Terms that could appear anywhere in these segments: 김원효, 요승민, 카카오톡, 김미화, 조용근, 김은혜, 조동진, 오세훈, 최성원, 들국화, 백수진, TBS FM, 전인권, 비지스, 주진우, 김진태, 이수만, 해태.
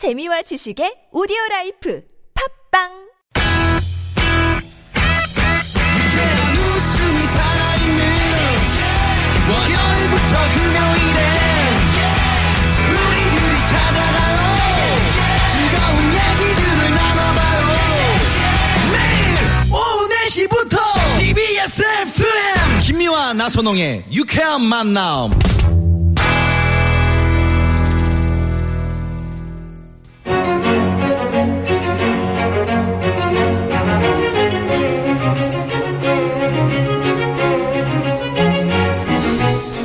재미와 지식의 오디오라이프 팝빵 월요일부터 금요일에 우리들이 찾아가요. 즐거운 얘기들을 나눠봐요. 매일 오후 4시부터 TBS FM 김미화 나선홍의 유쾌한 만남.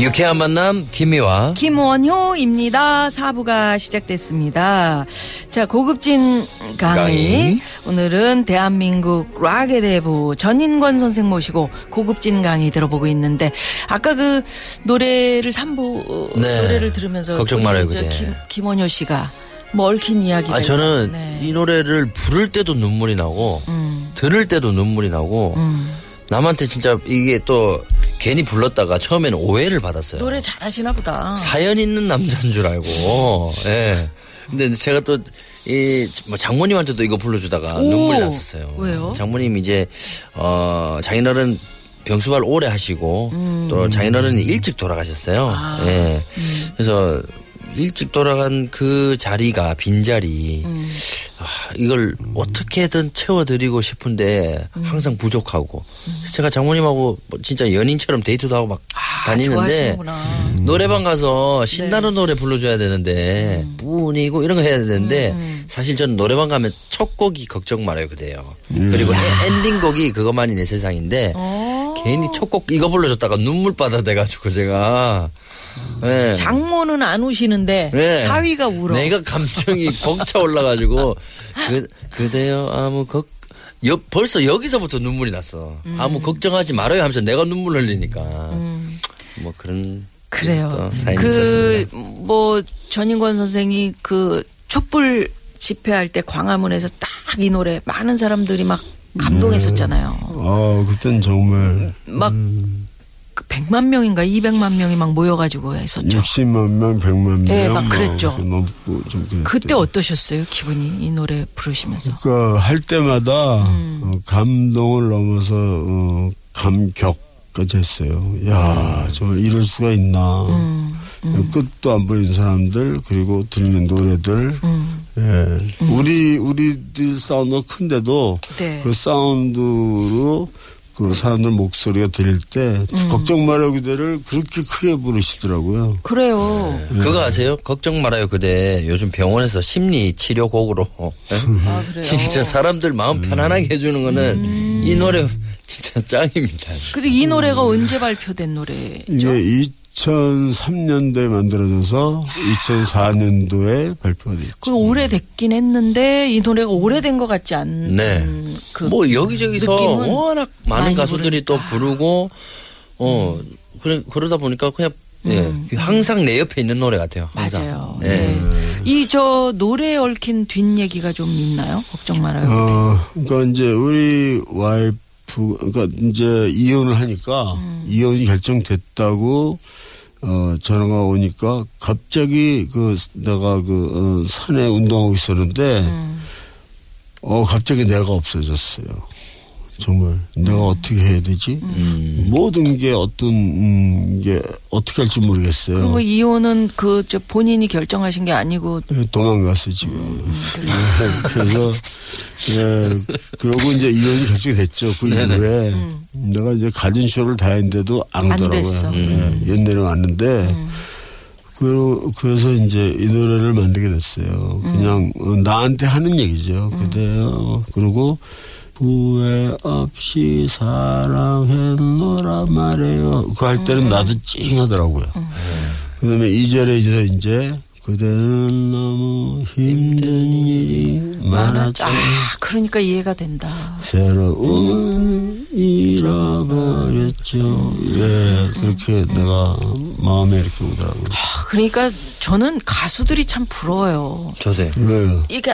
유쾌한 만남 김미화 김원효입니다. 4부가 시작됐습니다. 자, 고급진 강의. 오늘은 대한민국 락의 대부 전인권 선생 모시고 고급진 강의 들어보고 있는데, 아까 그 노래를 3부 네. 노래를 들으면서 걱정 말아요. 그래. 김원효 씨가 뭐 얽힌 이야기가 저는 네. 이 노래를 부를 때도 눈물이 나고 들을 때도 눈물이 나고 남한테 진짜 이게 또 괜히 불렀다가 처음에는 오해를 받았어요. 노래 잘하시나 보다. 사연 있는 남자인 줄 알고. 예. 네. 근데 제가 또 이 뭐 장모님한테도 이거 불러주다가 오, 눈물이 났었어요. 왜요? 장모님 이제 장인어른 병수발 오래 하시고 또 장인어른이 일찍 돌아가셨어요. 아. 예. 그래서 일찍 돌아간 그 자리가 빈자리. 이걸 어떻게든 채워드리고 싶은데 항상 부족하고 제가 장모님하고 진짜 연인처럼 데이트도 하고 막 다니는데 노래방 가서 신나는 네. 노래 불러줘야 되는데 뿐이고 이런 거 해야 되는데 사실 저는 노래방 가면 첫 곡이 걱정 말아요 그대요. 그리고 엔딩곡이 그것만이 내 세상인데 괜히 첫 곡 이거 불러줬다가 눈물 받아대가지고 제가 네. 장모는 안 우시는데 네. 사위가 울어. 내가 감정이 벅차 올라가지고 그대여 아무 벌써 여기서부터 눈물이 났어. 아무 걱정하지 말아요 하면서 내가 눈물 흘리니까 뭐 그런 그래요. 그 뭐 전인권 선생이 그 촛불 집회할 때 광화문에서 딱 이 노래 많은 사람들이 막 감동했었잖아요. 아 그땐 정말 막. 100만 명인가 200만 명이 막 모여가지고 했었죠. 60만 명, 100만 명. 네, 막 그랬죠. 그때 어떠셨어요? 기분이 이 노래 부르시면서. 그러니까 할 때마다 감동을 넘어서 감격까지 했어요. 야, 정말 이럴 수가 있나. 끝도 안 보이는 사람들 그리고 들리는 노래들. 예, 우리들 사운드가 큰데도 네. 그 사운드로. 그 사람들 목소리가 들릴 때 걱정 말아요 그대를 그렇게 크게 부르시더라고요. 그래요. 네. 그거 아세요? 걱정 말아요 그대 요즘 병원에서 심리치료곡으로 아, 그래요? 진짜 사람들 마음 편안하게 해주는 거는 이 노래 진짜 짱입니다. 그리고 이 노래가 언제 발표된 노래죠? 예, 2003년도에 만들어져서 2004년도에 발표가 됐죠. 그 오래됐긴 했는데 이 노래가 오래된 것 같지 않은 네. 그 뭐 여기저기서 워낙 많은 가수들이 부르니까. 또 부르고 그러다 보니까 그냥 예, 항상 내 옆에 있는 노래 같아요. 항상. 맞아요. 예. 네. 이 저 노래에 얽힌 뒷얘기가 좀 있나요? 걱정 말아요. 그러니까 이제 우리 와이프 그러니까 이제 이혼을 하니까 이혼이 결정됐다고 전화가 오니까 갑자기 그 내가 그 산에 운동하고 있었는데 갑자기 내가 없어졌어요. 정말 내가 어떻게 해야 되지? 모든 게 어떤 게 어떻게 할지 모르겠어요. 그리고 이혼은 그 저 본인이 결정하신 게 아니고 도망갔어 지금. 그래서 예, 그러고 이제 이혼이 결정이 됐죠. 그 이후에 내가 이제 가진 쇼를 다 했는데도 안 오더라고요. 예, 옛날에 왔는데 그래서 이제 이 노래를 만들게 됐어요. 그냥 나한테 하는 얘기죠. 그대요. 그리고 후회 없이 사랑했노라 말해요. 그 할 때는 나도 찡하더라고요. 그 다음에 2절에 이제 그대는 너무 힘든 일이 많았죠. 아, 그러니까 이해가 된다. 새로운 잃어버렸죠. 예, 그렇게 내가 마음에 이렇게 오더라고요. 아, 그러니까 저는 가수들이 참 부러워요. 저도요. 네. 이게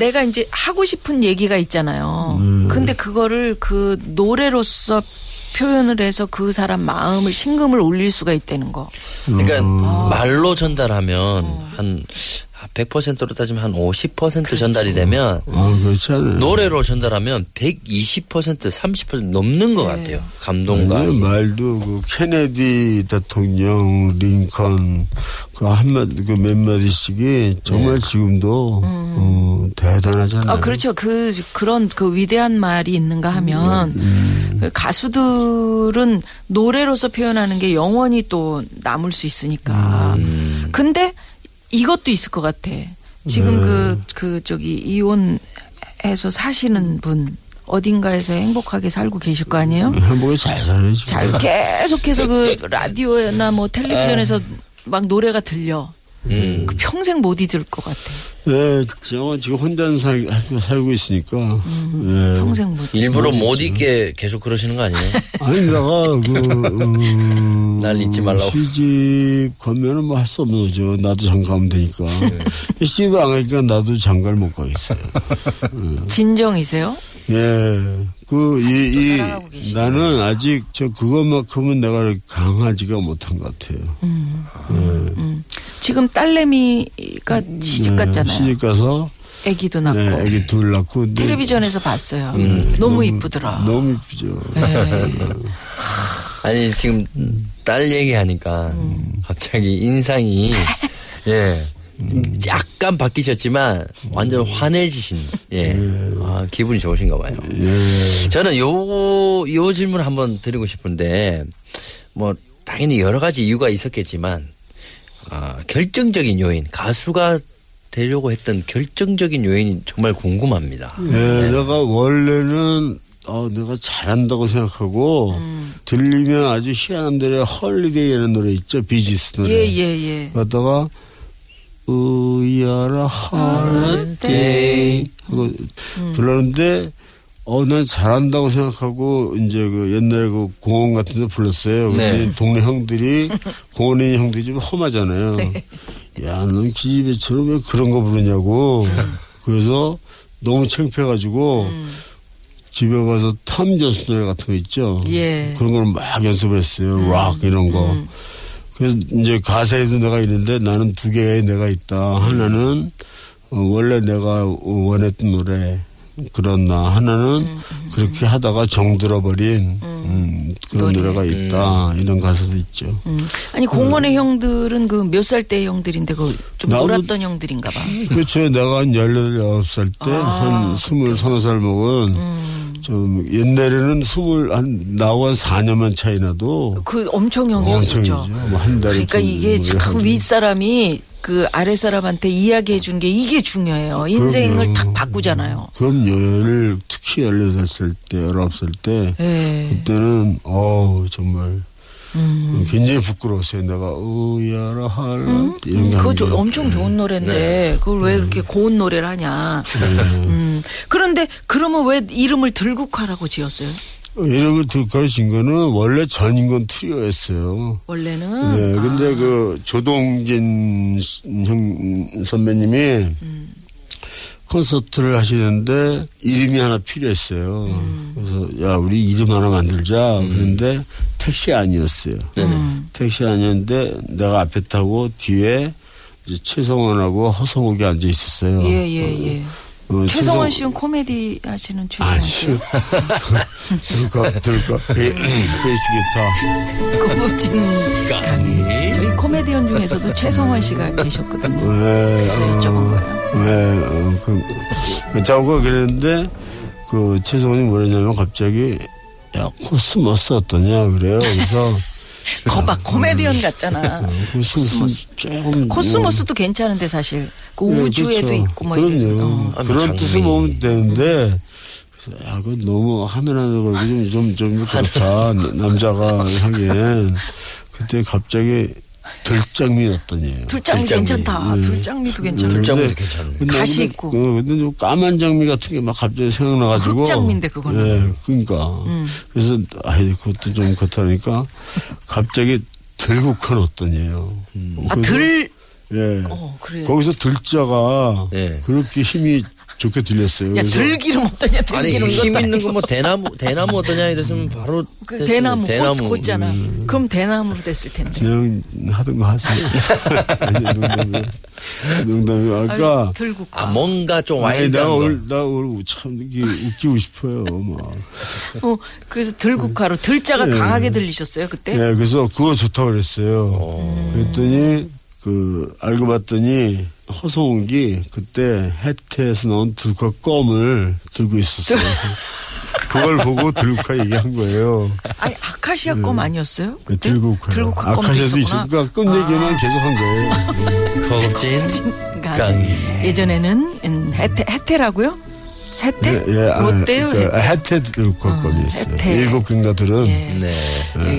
내가 이제 하고 싶은 얘기가 있잖아요. 근데 그거를 그 노래로서 표현을 해서 그 사람 마음을 심금을 울릴 수가 있다는 거. 그러니까 말로 전달하면 한 100%로 따지면 한 50% 전달이 되면 노래로 전달하면 120%, 30% 넘는 것 같아요. 감동과. 아니, 말도 그 케네디 대통령, 링컨 그 한마디 그 몇 마디씩이 정말 지금도 대단하잖아요. 그렇죠. 그런 그 위대한 말이 있는가 하면 그 가수들은 노래로서 표현하는 게 영원히 또 남을 수 있으니까. 근데 이것도 있을 것 같아. 지금 저기 이혼해서 사시는 분 어딘가에서 행복하게 살고 계실 거 아니에요? 행복하게 잘 살지. 잘 계속해서 그 라디오나 뭐 텔레비전에서 막 노래가 들려. 그 평생 못 잊을 것 같아. 예, 지금 혼자 살고 있으니까. 예. 평생 못. 일부러 못 잊게 계속 그러시는 거 아니에요? 아니 내가 날 잊지 말라고. 시집 가면은 뭐 할 수 없는 거죠. 나도 장가면 되니까. 시집 안 가니까 나도 장가를 못 가겠어요. 진정이세요? 예. 나는 아직 저 그것만큼은 내가 강하지가 못한 것 같아요. 예. 지금 딸내미가 시집 갔잖아요. 시집 가서 아기도 낳고, 아기 둘 낳고 텔레비전에서 봤어요. 너무 이쁘더라. 너무 이쁘죠. 네. 아니 지금 딸 얘기하니까 갑자기 인상이 약간 바뀌셨지만 완전 환해지신 아, 기분이 좋으신가 봐요. 저는 요 질문 한번 드리고 싶은데 뭐 당연히 여러 가지 이유가 있었겠지만. 결정적인 요인, 가수가 되려고 했던 결정적인 요인이 정말 궁금합니다. 내가 원래는 내가 잘한다고 생각하고 들리면 아주 희한한 노래 헐리데이라는 노래 있죠. 비지스 노래. 예예예. 그러다가 우야라 헐리데이 하고 불렀는데 난 잘한다고 생각하고, 이제 그 옛날 그 공원 같은 데 불렀어요. 근데 동네 형들이, 공원인 형들이 좀 험하잖아요. 야, 넌 기집애처럼 왜 그런 거 부르냐고. 그래서 너무 창피해가지고, 집에 가서 탐전수 노래 같은 거 있죠. 그런 걸 막 연습을 했어요. 락 이런 거. 그래서 이제 가사에도 내가 있는데 나는 두 개의 내가 있다. 하나는, 원래 내가 원했던 노래. 그러나 하나는 그렇게 하다가 정들어버린 그런 노래가 있다. 이런 가사도 있죠. 아니 공원의 형들은 그 몇 살 때 형들인데 그 좀 놀았던 형들인가 봐. 그렇죠. 내가 한 19살 때 한 23살 먹은 좀 옛날에는 나와 4년만 차이 나도 그 엄청 형이었죠. 뭐 한 달에 그러니까 이게 참 윗사람이 그 아랫사람한테 이야기해 주는 게 이게 중요해요. 인생을 탁 바꾸잖아요. 그럼 특히 18살 때, 19살 때 그때는 정말 굉장히 부끄러웠어요. 내가 우야라 할라 이런 거. 그거 엄청 좋은 노래인데 그걸 왜 이렇게 고운 노래를 하냐. 그런데 그러면 왜 이름을 들국화라고 지었어요? 이름을 들까진 거는 원래 전인권 트리오였어요. 원래는? 네. 근데 그 조동진 선배님이 콘서트를 하시는데 이름이 하나 필요했어요. 그래서 야, 우리 이름 하나 만들자. 그런데 택시 아니었어요. 택시 아니었는데 내가 앞에 타고 뒤에 이제 최성원하고 허성욱이 앉아 있었어요. 예. 최성원 씨는 코미디 하시는 최성원 씨. 들까 베이스 기타. 고급진 강의. 저희 코미디언 중에서도 최성원 씨가 계셨거든요. 그래서 여쭤본 거예요. 자고가 그랬는데 그 최성원이 뭐랬냐면 갑자기 야 코스모스 어떠냐 그래요. 그래서 거봐 코미디언 같잖아. 코스모스도 괜찮은데 사실 그 우주에도 그렇죠. 있고 뭐 그럼요. 그런 뜻을 보면 되는데 그래서 야, 그 너무 하늘하늘 걸고 좀 그렇다 남자가 하기엔 그때 갑자기 들장미 어떠냐요. 들장미 괜찮다. 들장미도 괜찮아. 들장미도 괜찮네. 가시 있고. 근데 좀 까만 장미 같은 게 막 갑자기 생각나가지고. 흑장미인데 그거는. 예, 그러니까. 그래서 그것도 좀 그렇다니까 갑자기 들국화 어떠냐요. 거기서 들자가 그렇게 힘이 좋게 들렸어요. 야, 그래서 들기름 어떠냐, 들기름. 힘 있는 거 뭐 대나무 어떠냐 이랬으면 바로 그 대나무 꽂잖아. 그럼 대나무로 됐을 텐데. 그냥 하던 거 하세요. 농담이 아까 아니, 들국화. 아, 뭔가 좀 와일드한 거. 나 오늘 참 이게 웃기고 싶어요. 막. 그래서 들국화로 들자가 네. 강하게 들리셨어요 그때? 네, 그래서 그거 좋다고 그랬어요. 그랬더니 알고 봤더니 허성욱이 그때 해태에서 나온 들국화 껌을 들고 있었어요. 그걸 보고 들국화 얘기한 거예요. 아니 아카시아 네. 껌 아니었어요? 네, 들국화 아카시아도 있었구나. 껌 얘기만 계속한 거예요. 거진강. 예전에는 해태라고요? 해태? 어때요? 해태 들국화 껌이 있어요. 일곱 국가들은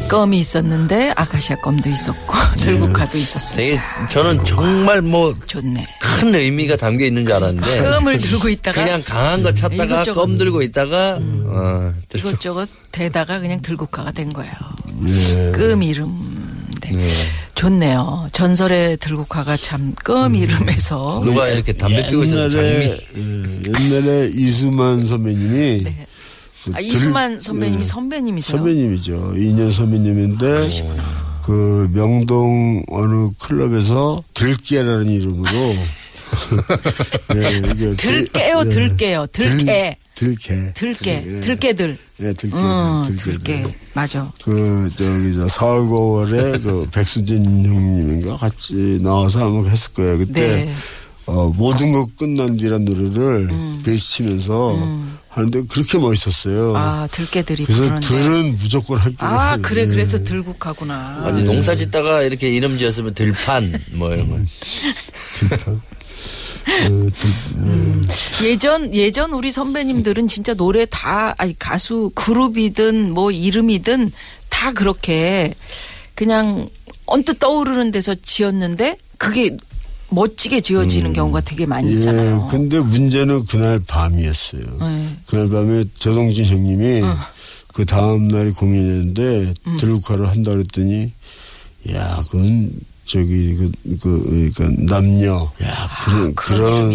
껌이 있었는데 아카시아 껌도 있었고 들국화도 있었어요. 되게 저는 정말 뭐 좋네. 큰 의미가 담겨 있는 줄 알았는데 껌을 들고 있다가 그냥 강한 거 찾다가 껌 들고 있다가 이것저것 대다가 그냥 들국화가 된 거예요. 껌 이름. 네. 좋네요. 전설의 들국화가 참 껌 이름에서 누가 이렇게 담배 피우고 있어서 장미. 옛날에 이수만 선배님이 네. 이수만 선배님이 선배님이세요? 선배님이죠. 2년 선배님인데 그 명동 어느 클럽에서 들깨라는 이름으로 네, 들깨요. 들깨들. 네, 들깨들. 맞아. 저 사월 9월에 그 백수진 형님인가 같이 나와서 아마 했을 거예요. 그때 네. 모든 거 끝난 뒤란 노래를 베이스 치면서 하는데 그렇게 멋있었어요. 아, 들깨들이. 그래서 부르는데. 들은 무조건 할 거예요. 아, 그래. 네. 그래서 들국화구나. 아니, 농사 짓다가 이렇게 이름 지었으면 들판, 뭐 이런 거. 들판? 예전 우리 선배님들은 진짜 노래 다 가수 그룹이든 뭐 이름이든 다 그렇게 그냥 언뜻 떠오르는 데서 지었는데 그게 멋지게 지어지는 경우가 되게 많이 있잖아요. 예, 근데 문제는 그날 밤이었어요. 그날 밤에 조동진 형님이 그 다음 날이 공연했는데 들국화를 한다 그랬더니 야 그건 그러니까 남녀. 야, 그런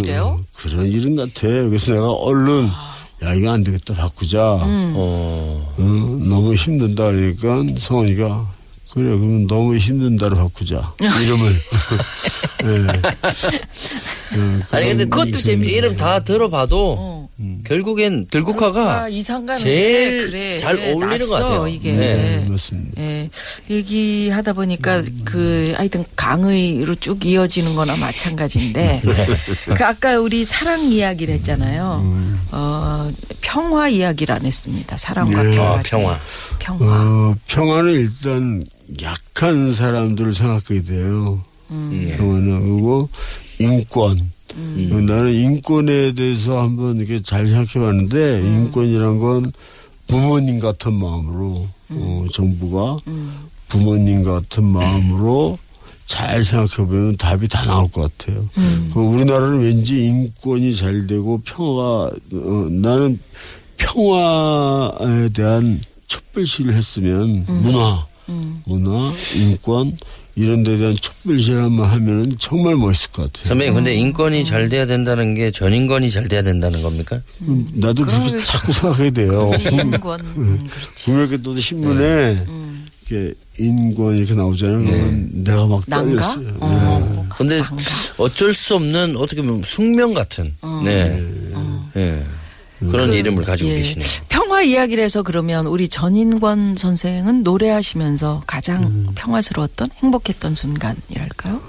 이름 같아. 그래서 내가 얼른, 야, 이거 안 되겠다, 바꾸자. 너무 힘든다. 그러니까 성원이가, 그래, 그러면 너무 힘든다로 바꾸자. 이름을. 아니, 근데 그것도 재밌어. 이름 다 들어봐도. 결국엔 들국화가 제일 그래. 잘 어울리는 것 같아요. 이게. 네, 맞습니다. 네. 얘기하다 보니까 하여튼 강의로 쭉 이어지는 거나 마찬가지인데 아까 우리 사랑 이야기를 했잖아요. 평화 이야기를 안 했습니다. 사랑과 네. 평화. 평화는 일단 약한 사람들을 생각하게 돼요. 평화는 그리고 인권. 나는 인권에 대해서 한번 이렇게 잘 생각해 봤는데, 인권이란 건 부모님 같은 마음으로, 정부가 부모님 같은 마음으로 잘 생각해 보면 답이 다 나올 것 같아요. 우리나라는 왠지 인권이 잘 되고 나는 평화에 대한 촛불시를 했으면 문화, 인권, 이런 데 대한 촛불시라만 하면은 정말 멋있을 것 같아요. 선배님, 근데 인권이 잘 돼야 된다는 게 전인권이 잘 돼야 된다는 겁니까? 나도 그렇게 자꾸 생각해야 돼요. 인권. 그렇지. 또 신문에 이렇게 인권 이렇게 나오잖아요. 내가 막 떨렸어요. 근데 어쩔 수 없는 어떻게 보면 숙명 같은. 그런 이름을 가지고 계시네요. 평화 이야기를 해서 그러면 우리 전인권 선생은 노래하시면서 가장 평화스러웠던 행복했던 순간이랄까요?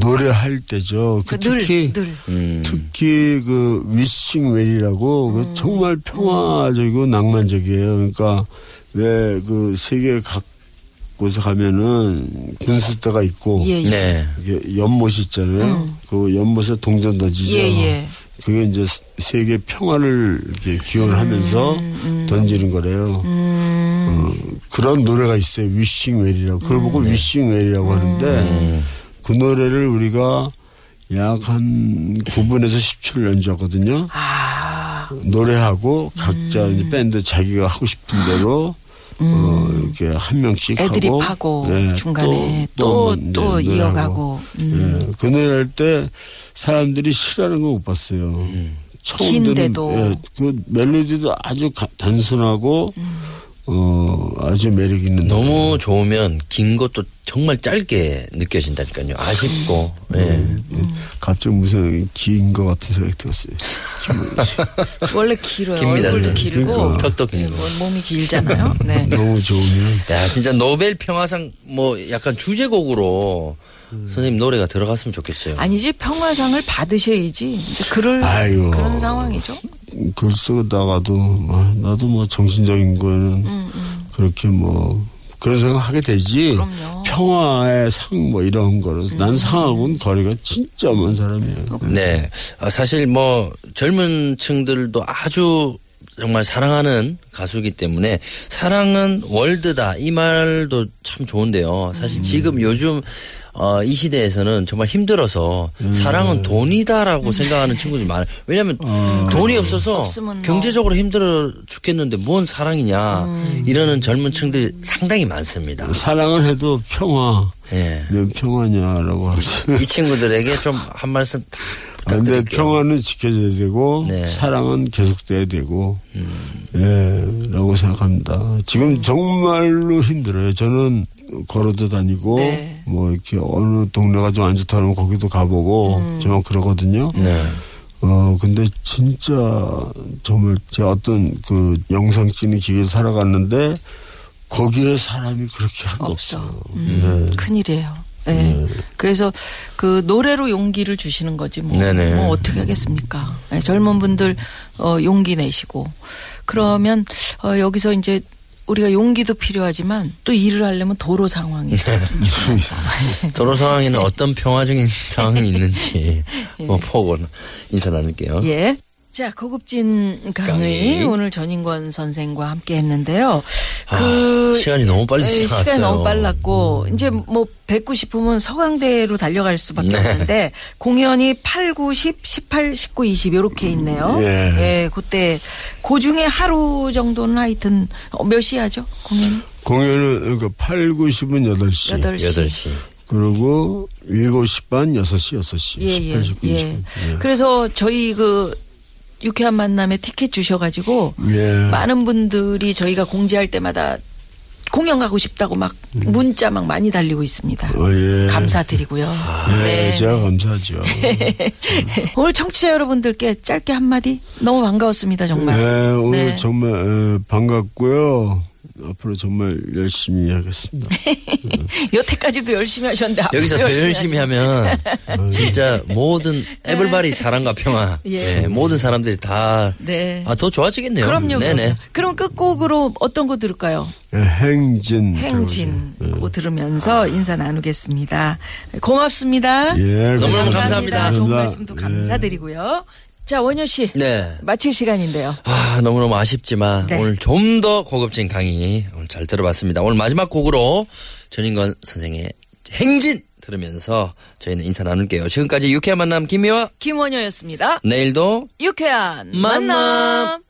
노래할 때죠. 특히 그 위싱웰이라고 정말 평화적이고 낭만적이에요. 그러니까 왜 그 세계 각 곳에 가면은 분수대가 있고 이게 연못이 있잖아요. 그 연못에 동전 던지죠. 그게 이제 세계 평화를 기원하면서 던지는 거래요. 그런 노래가 있어요. 위싱웰이라고. 그걸 보고 위싱웰이라고 하는데 그 노래를 우리가 약 한 9분에서 10초를 연주하거든요. 노래하고 각자 이제 밴드 자기가 하고 싶은 대로 이렇게 한 명씩 애드립하고 중간에 또 이어가고. 그 노래할 때 사람들이 싫어하는 거 못 봤어요. 처음 듣는 그 멜로디도 아주 단순하고 아주 매력 있는 너무 좋으면 긴 것도 정말 짧게 느껴진다니까요. 아쉽고 갑자기 무슨 긴 것 같은 생각이 들었어요. 원래 길어요. 깁니다. 얼굴도 길고 그러니까. 턱도 길고 몸이 길잖아요. 네. 너무 좋으면 야 진짜 노벨 평화상 뭐 약간 주제곡으로 선생님 노래가 들어갔으면 좋겠어요. 아니지 평화상을 받으셔야지 이제 그럴 아이고, 그런 상황이죠. 글 쓰다가도 나도 뭐 정신적인 거는 그렇게 뭐 그런 생각하게 되지. 그럼요. 평화의 상 뭐 이런 거는 난 상하고는 거리가 진짜 먼 사람이에요. 네, 사실 뭐 젊은 층들도 아주 정말 사랑하는 가수이기 때문에 사랑은 월드다 이 말도 참 좋은데요. 사실 지금 요즘 이 시대에서는 정말 힘들어서 사랑은 돈이다라고 생각하는 친구들이 많아요. 왜냐하면 돈이 없어서 경제적으로 힘들어 죽겠는데 뭔 사랑이냐 이러는 젊은 층들이 상당히 많습니다. 사랑을 해도 평화 왜 평화냐라고 하죠. 이 친구들에게 좀 한 말씀 딱 근데 평화는 지켜져야 되고 네. 사랑은 계속돼야 되고 라고 생각합니다. 지금 정말로 힘들어요. 저는 걸어도 다니고 네. 뭐 이렇게 어느 동네가 좀 안 좋다 그러면 거기도 가보고 저만 그러거든요. 네. 근데 진짜 정말 제가 어떤 그 영상 찍는 기계에 살아갔는데 거기에 사람이 그렇게 한 없어요. 네. 큰일이에요. 네. 네. 그래서 그 노래로 용기를 주시는 거지 뭐 어떻게 하겠습니까? 네, 젊은 분들 용기 내시고 그러면 여기서 이제 우리가 용기도 필요하지만 또 일을 하려면 도로 상황이 도로 상황에는 어떤 평화적인 상황이 있는지 뭐 보고 인사 나눌게요. 예. 자, 고급진 강의. 오늘 전인권 선생과 함께 했는데요. 시간이 너무 빨리 지나갔어요. 시간이 너무 빨랐고, 이제 뭐, 뵙고 싶으면 서강대로 달려갈 수밖에 없는데, 공연이 8, 9, 10, 18, 19, 20, 요렇게 있네요. 예. 예, 그때, 그 중에 하루 정도는 하여튼, 몇 시 하죠? 공연은? 그러니까 8, 9, 10은 8시. 8시. 그리고 7, 10 반, 6시, 6시. 예, 18, 19, 20. 예. 그래서 저희 그, 유쾌한 만남에 티켓 주셔가지고 많은 분들이 저희가 공지할 때마다 공연 가고 싶다고 막 문자 막 많이 달리고 있습니다. 감사드리고요. 네, 제가 감사하죠. 오늘 청취자 여러분들께 짧게 한마디 너무 반가웠습니다. 정말. 네, 오늘 정말 반갑고요. 앞으로 정말 열심히 하겠습니다. 여태까지도 열심히 하셨는데 여기서 더 열심히 하면 진짜 모든 에블바리 사랑과 평화 모든 사람들이 다 더 좋아지겠네요. 그럼요. 네네. 그럼 끝곡으로 어떤 거 들을까요? 행진 네. 들으면서 인사 나누겠습니다. 고맙습니다. 너무너무 감사합니다. 좋은 말씀도 감사드리고요. 자, 원효 씨. 네. 마칠 시간인데요. 너무너무 아쉽지만 오늘 좀 더 고급진 강의 오늘 잘 들어봤습니다. 오늘 마지막 곡으로 전인권 선생의 행진 들으면서 저희는 인사 나눌게요. 지금까지 유쾌한 만남 김미화, 김원효였습니다. 내일도 유쾌한 만남.